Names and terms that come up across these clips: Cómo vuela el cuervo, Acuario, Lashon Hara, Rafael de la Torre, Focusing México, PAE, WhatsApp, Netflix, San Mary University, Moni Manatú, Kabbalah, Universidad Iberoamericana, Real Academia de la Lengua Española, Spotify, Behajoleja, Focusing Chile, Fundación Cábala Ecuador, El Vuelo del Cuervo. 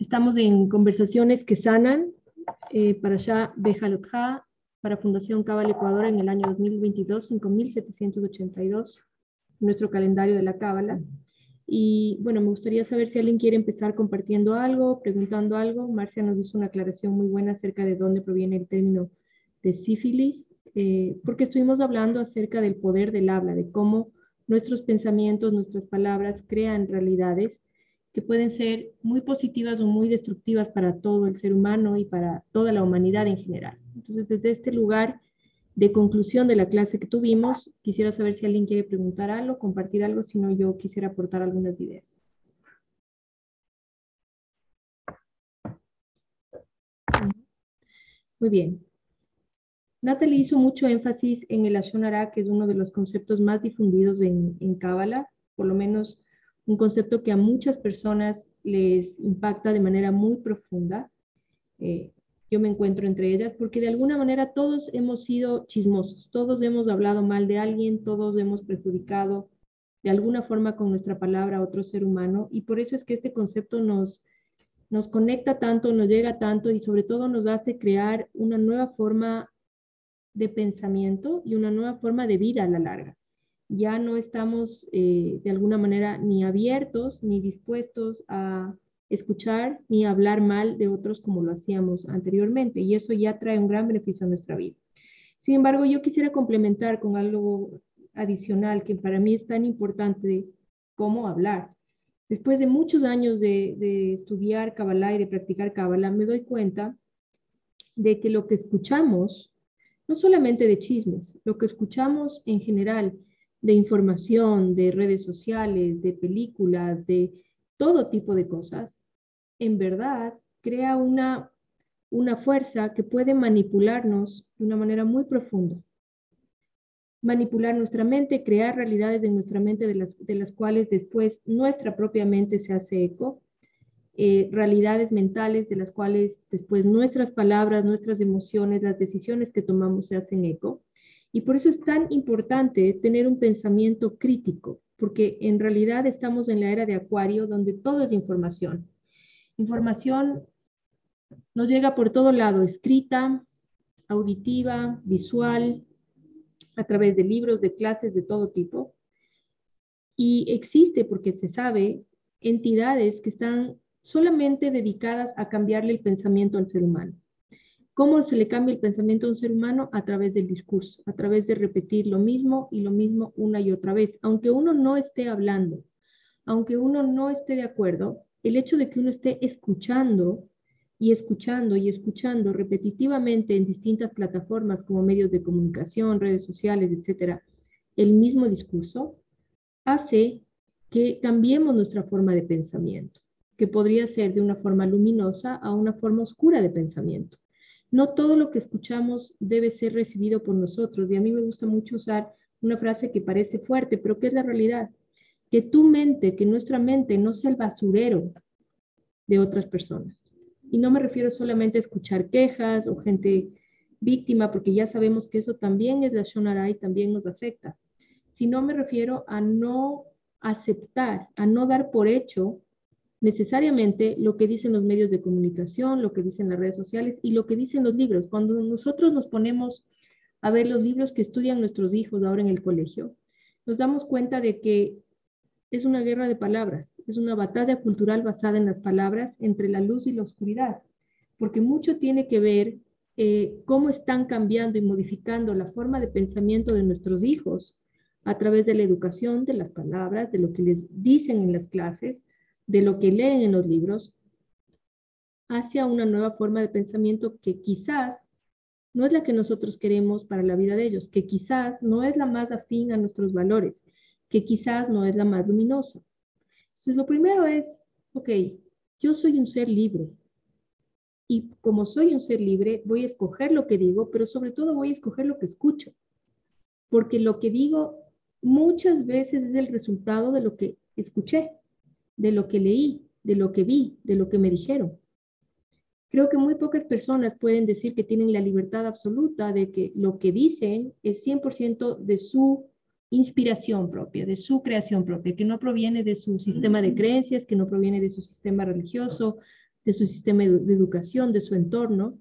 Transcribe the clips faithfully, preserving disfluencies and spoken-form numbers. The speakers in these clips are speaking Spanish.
Estamos en Conversaciones que Sanan, eh, para allá Behajoleja, para Fundación Cábala Ecuador en el año dos mil veintidós, cinco mil setecientos ochenta y dos, nuestro calendario de la Cábala. Y bueno, me gustaría saber si alguien quiere empezar compartiendo algo, preguntando algo. Marcia nos hizo una aclaración muy buena acerca de dónde proviene el término de sífilis, eh, porque estuvimos hablando acerca del poder del habla, de cómo nuestros pensamientos, nuestras palabras crean realidades que pueden ser muy positivas o muy destructivas para todo el ser humano y para toda la humanidad en general. Entonces, desde este lugar de conclusión de la clase que tuvimos, quisiera saber si alguien quiere preguntar algo, compartir algo, si no yo quisiera aportar algunas ideas. Muy bien. Natalie hizo mucho énfasis en el Lashon Hara, que es uno de los conceptos más difundidos en, en Kabbalah, por lo menos un concepto que a muchas personas les impacta de manera muy profunda. Eh, yo me encuentro entre ellas porque de alguna manera todos hemos sido chismosos, todos hemos hablado mal de alguien, todos hemos perjudicado de alguna forma con nuestra palabra a otro ser humano, y por eso es que este concepto nos nos conecta tanto, nos llega tanto y sobre todo nos hace crear una nueva forma de pensamiento y una nueva forma de vida a la larga. Ya no estamos eh, de alguna manera ni abiertos ni dispuestos a escuchar ni hablar mal de otros como lo hacíamos anteriormente, y eso ya trae un gran beneficio a nuestra vida. Sin embargo, yo quisiera complementar con algo adicional que para mí es tan importante como hablar. Después de muchos años de, de estudiar Kabbalah y de practicar Kabbalah, me doy cuenta de que lo que escuchamos, no solamente de chismes, lo que escuchamos en general de información, de redes sociales, de películas, de todo tipo de cosas, en verdad crea una, una fuerza que puede manipularnos de una manera muy profunda. Manipular nuestra mente, crear realidades en nuestra mente de las, de las cuales después nuestra propia mente se hace eco, eh, realidades mentales de las cuales después nuestras palabras, nuestras emociones, las decisiones que tomamos se hacen eco. Y por eso es tan importante tener un pensamiento crítico, porque en realidad estamos en la era de Acuario, donde todo es información. Información nos llega por todo lado, escrita, auditiva, visual, a través de libros, de clases de todo tipo. Y existe, porque se sabe, entidades que están solamente dedicadas a cambiarle el pensamiento al ser humano. ¿Cómo se le cambia el pensamiento a un ser humano? A través del discurso, a través de repetir lo mismo y lo mismo una y otra vez. Aunque uno no esté hablando, aunque uno no esté de acuerdo, el hecho de que uno esté escuchando y escuchando y escuchando repetitivamente en distintas plataformas como medios de comunicación, redes sociales, etcétera, el mismo discurso, hace que cambiemos nuestra forma de pensamiento, que podría ser de una forma luminosa a una forma oscura de pensamiento. No todo lo que escuchamos debe ser recibido por nosotros. Y a mí me gusta mucho usar una frase que parece fuerte, pero que es la realidad. Que tu mente, que nuestra mente no sea el basurero de otras personas. Y no me refiero solamente a escuchar quejas o gente víctima, porque ya sabemos que eso también es Lashon Hara y también nos afecta. Sino me refiero a no aceptar, a no dar por hecho necesariamente lo que dicen los medios de comunicación, lo que dicen las redes sociales y lo que dicen los libros. Cuando nosotros nos ponemos a ver los libros que estudian nuestros hijos ahora en el colegio, nos damos cuenta de que es una guerra de palabras, es una batalla cultural basada en las palabras entre la luz y la oscuridad, porque mucho tiene que ver eh, cómo están cambiando y modificando la forma de pensamiento de nuestros hijos a través de la educación, de las palabras, de lo que les dicen en las clases, de lo que leen en los libros, hacia una nueva forma de pensamiento que quizás no es la que nosotros queremos para la vida de ellos, que quizás no es la más afín a nuestros valores, que quizás no es la más luminosa. Entonces, lo primero es, ok, yo soy un ser libre, y como soy un ser libre, voy a escoger lo que digo, pero sobre todo voy a escoger lo que escucho, porque lo que digo muchas veces es el resultado de lo que escuché, de lo que leí, de lo que vi, de lo que me dijeron. Creo que muy pocas personas pueden decir que tienen la libertad absoluta de que lo que dicen es cien por ciento de su inspiración propia, de su creación propia, que no proviene de su sistema de creencias, que no proviene de su sistema religioso, de su sistema de educación, de su entorno.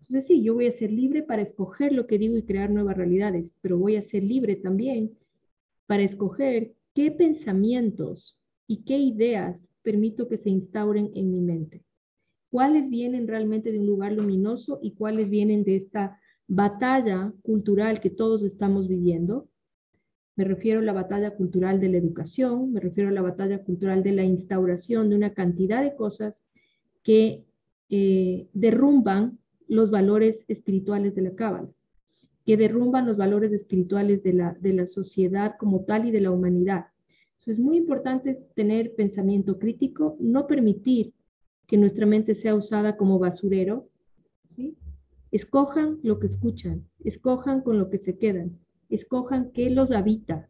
Entonces sí, yo voy a ser libre para escoger lo que digo y crear nuevas realidades, pero voy a ser libre también para escoger qué pensamientos y qué ideas permito que se instauren en mi mente. ¿Cuáles vienen realmente de un lugar luminoso y cuáles vienen de esta batalla cultural que todos estamos viviendo? Me refiero a la batalla cultural de la educación, me refiero a la batalla cultural de la instauración de una cantidad de cosas que eh, derrumban los valores espirituales de la Cábala, que derrumban los valores espirituales de la, de la sociedad como tal y de la humanidad. Entonces es muy importante tener pensamiento crítico, no permitir que nuestra mente sea usada como basurero, ¿sí? Escojan lo que escuchan, escojan con lo que se quedan, escojan qué los habita,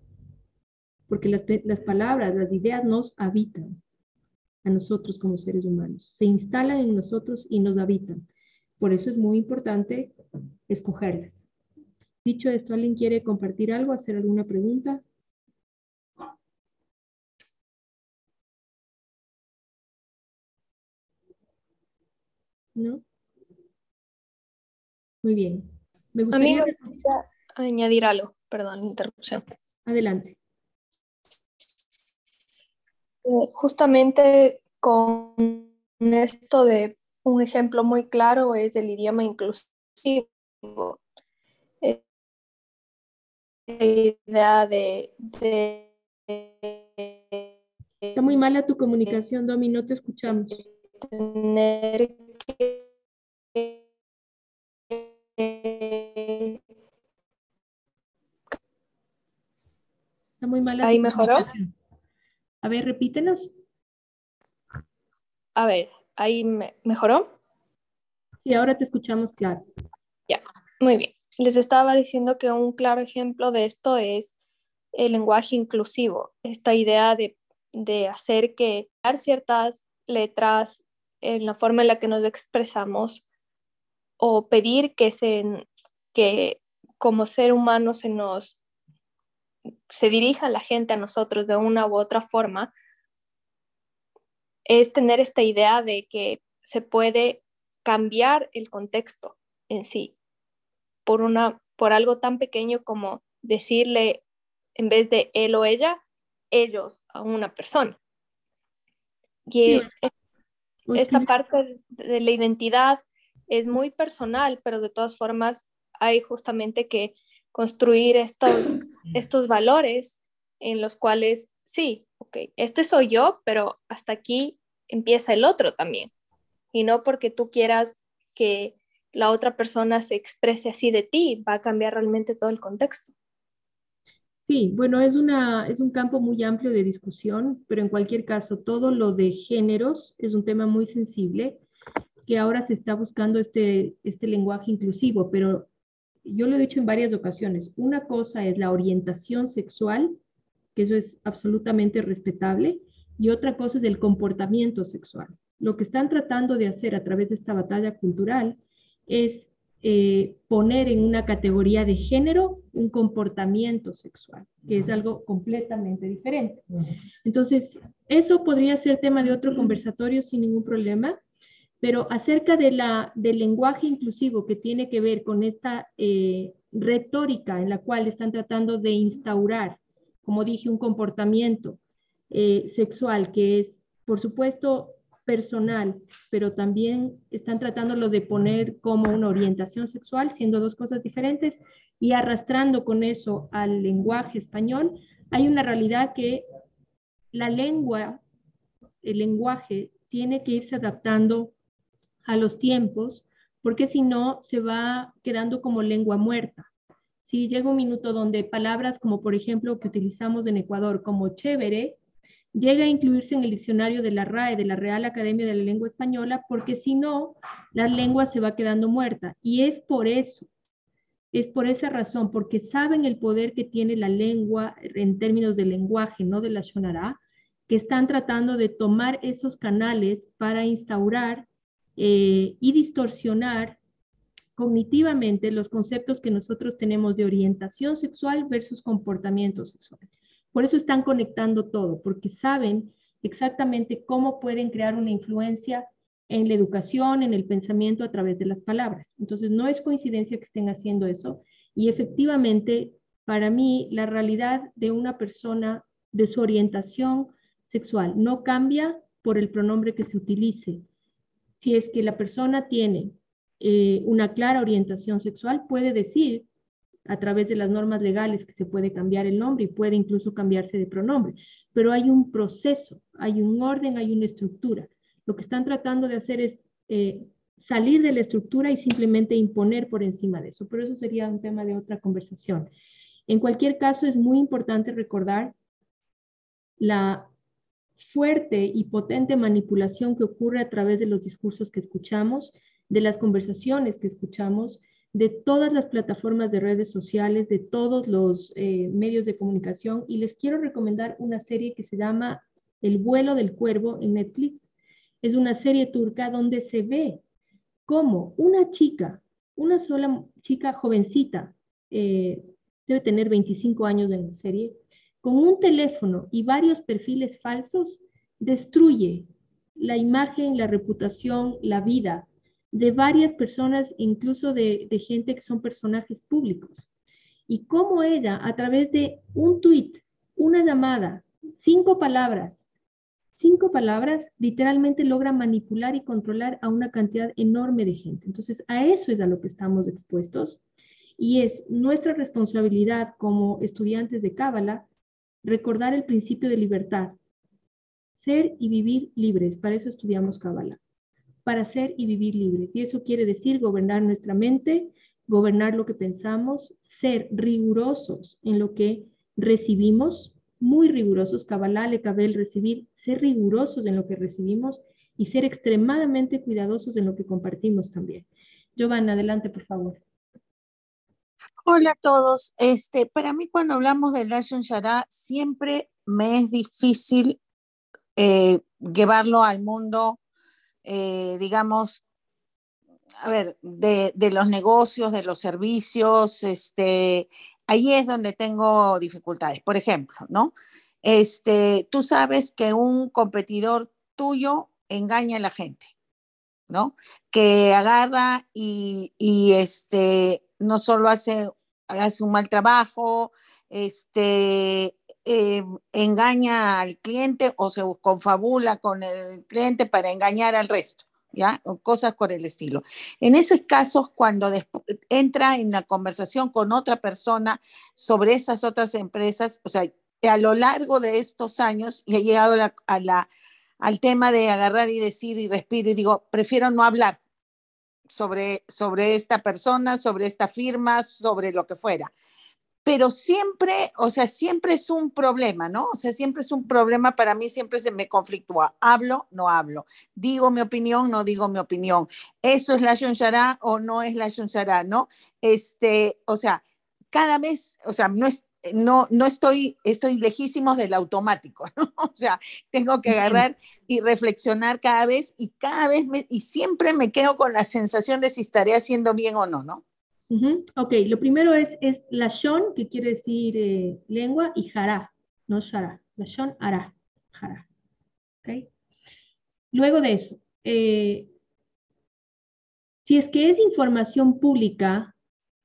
porque las, las palabras, las ideas nos habitan a nosotros como seres humanos, se instalan en nosotros y nos habitan. Por eso es muy importante escogerlas. Dicho esto, ¿alguien quiere compartir algo, hacer alguna pregunta? ¿No? Muy bien. Me gustaría... A mí me gustaría añadir algo, perdón, interrupción. Adelante. Justamente con esto de un ejemplo muy claro es el idioma inclusivo. La idea de, de, de... Está muy mala tu comunicación, Domi, no te escuchamos. Tener que... Está muy mala. ¿Ahí mejoró? A ver, repítenos. A ver, ¿ahí me mejoró? Sí, ahora te escuchamos claro. Ya, muy bien. Les estaba diciendo que un claro ejemplo de esto es el lenguaje inclusivo. Esta idea de, de hacer que ciertas letras en la forma en la que nos expresamos o pedir que, se, que como ser humano se nos se dirija la gente a nosotros de una u otra forma, es tener esta idea de que se puede cambiar el contexto en sí por, una, por algo tan pequeño como decirle, en vez de él o ella, ellos a una persona. Y es, es, esta parte de la identidad es muy personal, pero de todas formas hay justamente que construir estos, estos valores en los cuales, sí, okay, este soy yo, pero hasta aquí empieza el otro también. Y no porque tú quieras que la otra persona se exprese así de ti, va a cambiar realmente todo el contexto. Sí, bueno, es, una, es un campo muy amplio de discusión, pero en cualquier caso, todo lo de géneros es un tema muy sensible, que ahora se está buscando este, este lenguaje inclusivo, pero yo lo he dicho en varias ocasiones, una cosa es la orientación sexual, que eso es absolutamente respetable, y otra cosa es el comportamiento sexual. Lo que están tratando de hacer a través de esta batalla cultural es eh, poner en una categoría de género un comportamiento sexual, que es algo completamente diferente. Entonces, eso podría ser tema de otro conversatorio sin ningún problema, pero acerca de la, del lenguaje inclusivo que tiene que ver con esta eh, retórica en la cual están tratando de instaurar, como dije, un comportamiento eh, sexual que es, por supuesto, personal, pero también están tratándolo de poner como una orientación sexual, siendo dos cosas diferentes, y arrastrando con eso al lenguaje español, hay una realidad que la lengua, el lenguaje, tiene que irse adaptando a los tiempos, porque si no se va quedando como lengua muerta. Si llega un minuto donde palabras como, por ejemplo, que utilizamos en Ecuador como chévere, llega a incluirse en el diccionario de la RAE, de la Real Academia de la Lengua Española, porque si no, la lengua se va quedando muerta. Y es por eso, es por esa razón, porque saben el poder que tiene la lengua en términos de lenguaje, no de la Lashon Hara, que están tratando de tomar esos canales para instaurar eh, y distorsionar cognitivamente los conceptos que nosotros tenemos de orientación sexual versus comportamiento sexual. Por eso están conectando todo, porque saben exactamente cómo pueden crear una influencia en la educación, en el pensamiento a través de las palabras. Entonces no es coincidencia que estén haciendo eso y efectivamente para mí la realidad de una persona de su orientación sexual no cambia por el pronombre que se utilice. Si es que la persona tiene eh, una clara orientación sexual, puede decir a través de las normas legales que se puede cambiar el nombre y puede incluso cambiarse de pronombre, pero hay un proceso, hay un orden, hay una estructura. Lo que están tratando de hacer es eh, salir de la estructura y simplemente imponer por encima de eso, pero eso sería un tema de otra conversación. En cualquier caso, es muy importante recordar la fuerte y potente manipulación que ocurre a través de los discursos que escuchamos, de las conversaciones que escuchamos, de todas las plataformas de redes sociales, de todos los eh, medios de comunicación, y les quiero recomendar una serie que se llama El Vuelo del Cuervo en Netflix. Es una serie turca donde se ve cómo una chica, una sola chica jovencita, eh, debe tener veinticinco años en la serie, con un teléfono y varios perfiles falsos, destruye la imagen, la reputación, la vida de varias personas, incluso de, de gente que son personajes públicos. Y cómo ella, a través de un tuit, una llamada, cinco palabras, cinco palabras, literalmente logra manipular y controlar a una cantidad enorme de gente. Entonces, a eso es a lo que estamos expuestos. Y es nuestra responsabilidad como estudiantes de Cábala recordar el principio de libertad. Ser y vivir libres. Para eso estudiamos Cábala. Para ser y vivir libres. Y eso quiere decir gobernar nuestra mente, gobernar lo que pensamos, ser rigurosos en lo que recibimos, muy rigurosos, Kabbalah le cabe el recibir, ser rigurosos en lo que recibimos y ser extremadamente cuidadosos en lo que compartimos también. Giovanna, adelante, por favor. Hola a todos. Este, para mí cuando hablamos de Lashon Hara siempre me es difícil eh, llevarlo al mundo Eh, digamos, a ver, de, de los negocios, de los servicios, este, ahí es donde tengo dificultades. Por ejemplo, ¿no? Este, tú sabes que un competidor tuyo engaña a la gente, ¿no? Que agarra y, y este, no solo hace, hace un mal trabajo, este... Eh, engaña al cliente o se confabula con el cliente para engañar al resto, ¿ya? O cosas por el estilo. En esos casos, cuando entra en la conversación con otra persona sobre esas otras empresas, o sea, a lo largo de estos años, y he llegado a la, a la, al tema de agarrar y decir y respiro y digo, prefiero no hablar sobre, sobre esta persona, sobre esta firma, sobre lo que fuera. Pero siempre, o sea, siempre es un problema, ¿no? O sea, siempre es un problema para mí, siempre se me conflictúa. Hablo, no hablo. Digo mi opinión, no digo mi opinión. ¿Eso es Lashon Hara o no es Lashon Hara, no? Este, o sea, cada vez, o sea, no es, no, no estoy, estoy lejísimos del automático, ¿no? O sea, tengo que agarrar y reflexionar cada vez y cada vez, me, y siempre me quedo con la sensación de si estaré haciendo bien o no, ¿no? Uh-huh. Ok, lo primero es, es Lashon, que quiere decir eh, lengua, y Hara, no Hara, Lashon Hara, Hara. Okay. Luego de eso, eh, si es que es información pública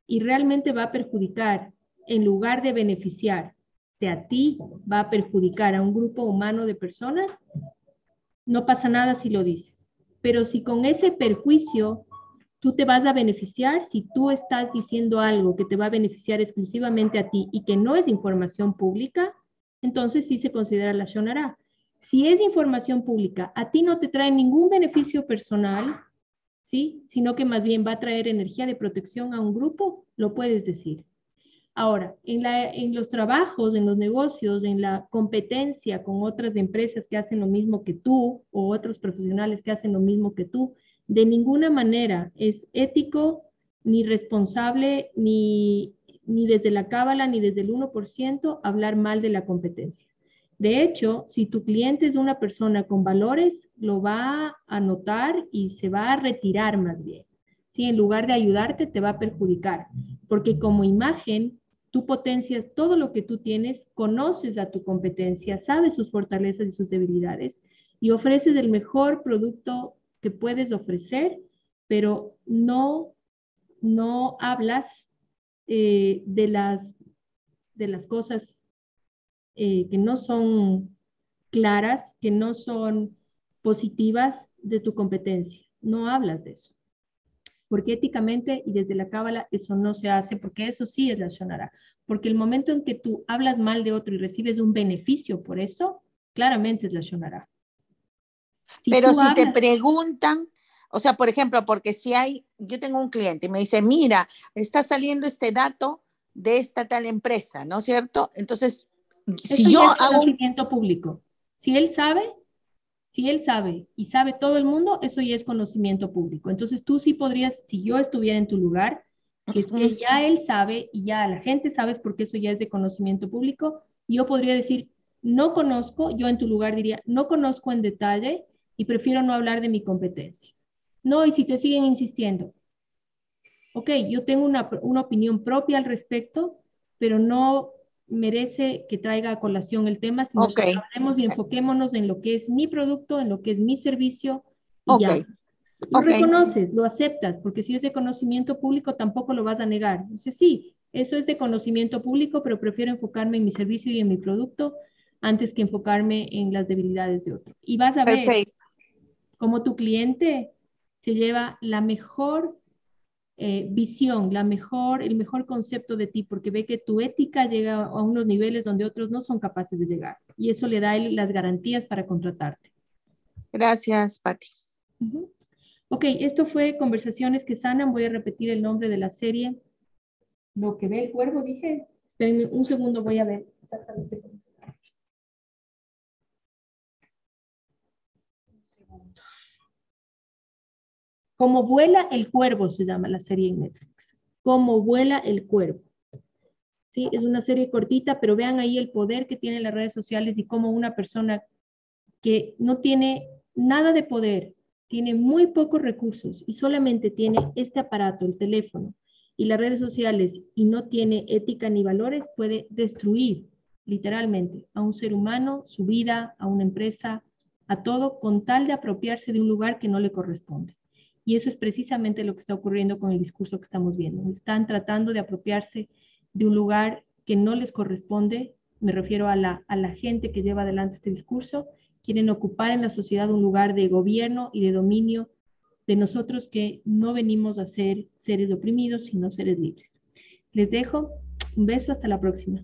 y realmente va a perjudicar, en lugar de beneficiarte a ti, va a perjudicar a un grupo humano de personas, no pasa nada si lo dices. Pero si con ese perjuicio tú te vas a beneficiar, si tú estás diciendo algo que te va a beneficiar exclusivamente a ti y que no es información pública, entonces sí se considera Lashon Hara. Si es información pública, a ti no te trae ningún beneficio personal, ¿sí? Sino que más bien va a traer energía de protección a un grupo, lo puedes decir. Ahora, en, la, en los trabajos, en los negocios, en la competencia con otras empresas que hacen lo mismo que tú o otros profesionales que hacen lo mismo que tú, de ninguna manera es ético, ni responsable, ni, ni desde la cábala, ni desde el uno por ciento hablar mal de la competencia. De hecho, si tu cliente es una persona con valores, lo va a notar y se va a retirar más bien. ¿Sí? En lugar de ayudarte, te va a perjudicar. Porque como imagen, tú potencias todo lo que tú tienes, conoces a tu competencia, sabes sus fortalezas y sus debilidades y ofreces el mejor producto te puedes ofrecer, pero no, no hablas eh, de, las, de las cosas eh, que no son claras, que no son positivas de tu competencia. No hablas de eso. Porque éticamente y desde la Cábala eso no se hace, porque eso sí es Lashon Hara. Porque el momento en que tú hablas mal de otro y recibes un beneficio por eso, claramente es Lashon Hara. Si Pero si hablas... te preguntan, o sea, por ejemplo, porque si hay, yo tengo un cliente y me dice, mira, está saliendo este dato de esta tal empresa, ¿no es cierto? Entonces, si eso yo es hago... conocimiento público. Si él sabe... Si él sabe y sabe todo el mundo, eso ya es conocimiento público. Entonces tú sí podrías, si yo estuviera en tu lugar, que es que ya él sabe y ya la gente sabe porque eso ya es de conocimiento público, yo podría decir, no conozco, yo en tu lugar diría, no conozco en detalle y prefiero no hablar de mi competencia. No, y si te siguen insistiendo, ok, yo tengo una, una opinión propia al respecto, pero no... merece que traiga a colación el tema, sino okay. que hablemos y enfoquémonos en lo que es mi producto, en lo que es mi servicio y okay. ya. Lo okay. reconoces, lo aceptas, porque si es de conocimiento público tampoco lo vas a negar. Entonces sí, eso es de conocimiento público, pero prefiero enfocarme en mi servicio y en mi producto antes que enfocarme en las debilidades de otro. Y vas a Perfecto. ver cómo tu cliente se lleva la mejor Eh, visión, la mejor, el mejor concepto de ti, porque ve que tu ética llega a unos niveles donde otros no son capaces de llegar, y eso le da el, las garantías para contratarte. Gracias, Pati. Uh-huh. Ok, esto fue Conversaciones que Sanan. Voy a repetir el nombre de la serie. Lo que ve el cuervo, dije. Espérenme un segundo, voy a ver exactamente cómo se llama. Un segundo. Cómo vuela el cuervo se llama la serie en Netflix. Cómo vuela el cuervo. Sí, es una serie cortita, pero vean ahí el poder que tienen las redes sociales y cómo una persona que no tiene nada de poder, tiene muy pocos recursos y solamente tiene este aparato, el teléfono y las redes sociales y no tiene ética ni valores, puede destruir literalmente a un ser humano, su vida, a una empresa, a todo, con tal de apropiarse de un lugar que no le corresponde. Y eso es precisamente lo que está ocurriendo con el discurso que estamos viendo. Están tratando de apropiarse de un lugar que no les corresponde, me refiero a la, a la gente que lleva adelante este discurso, quieren ocupar en la sociedad un lugar de gobierno y de dominio de nosotros que no venimos a ser seres oprimidos, sino seres libres. Les dejo un beso, hasta la próxima.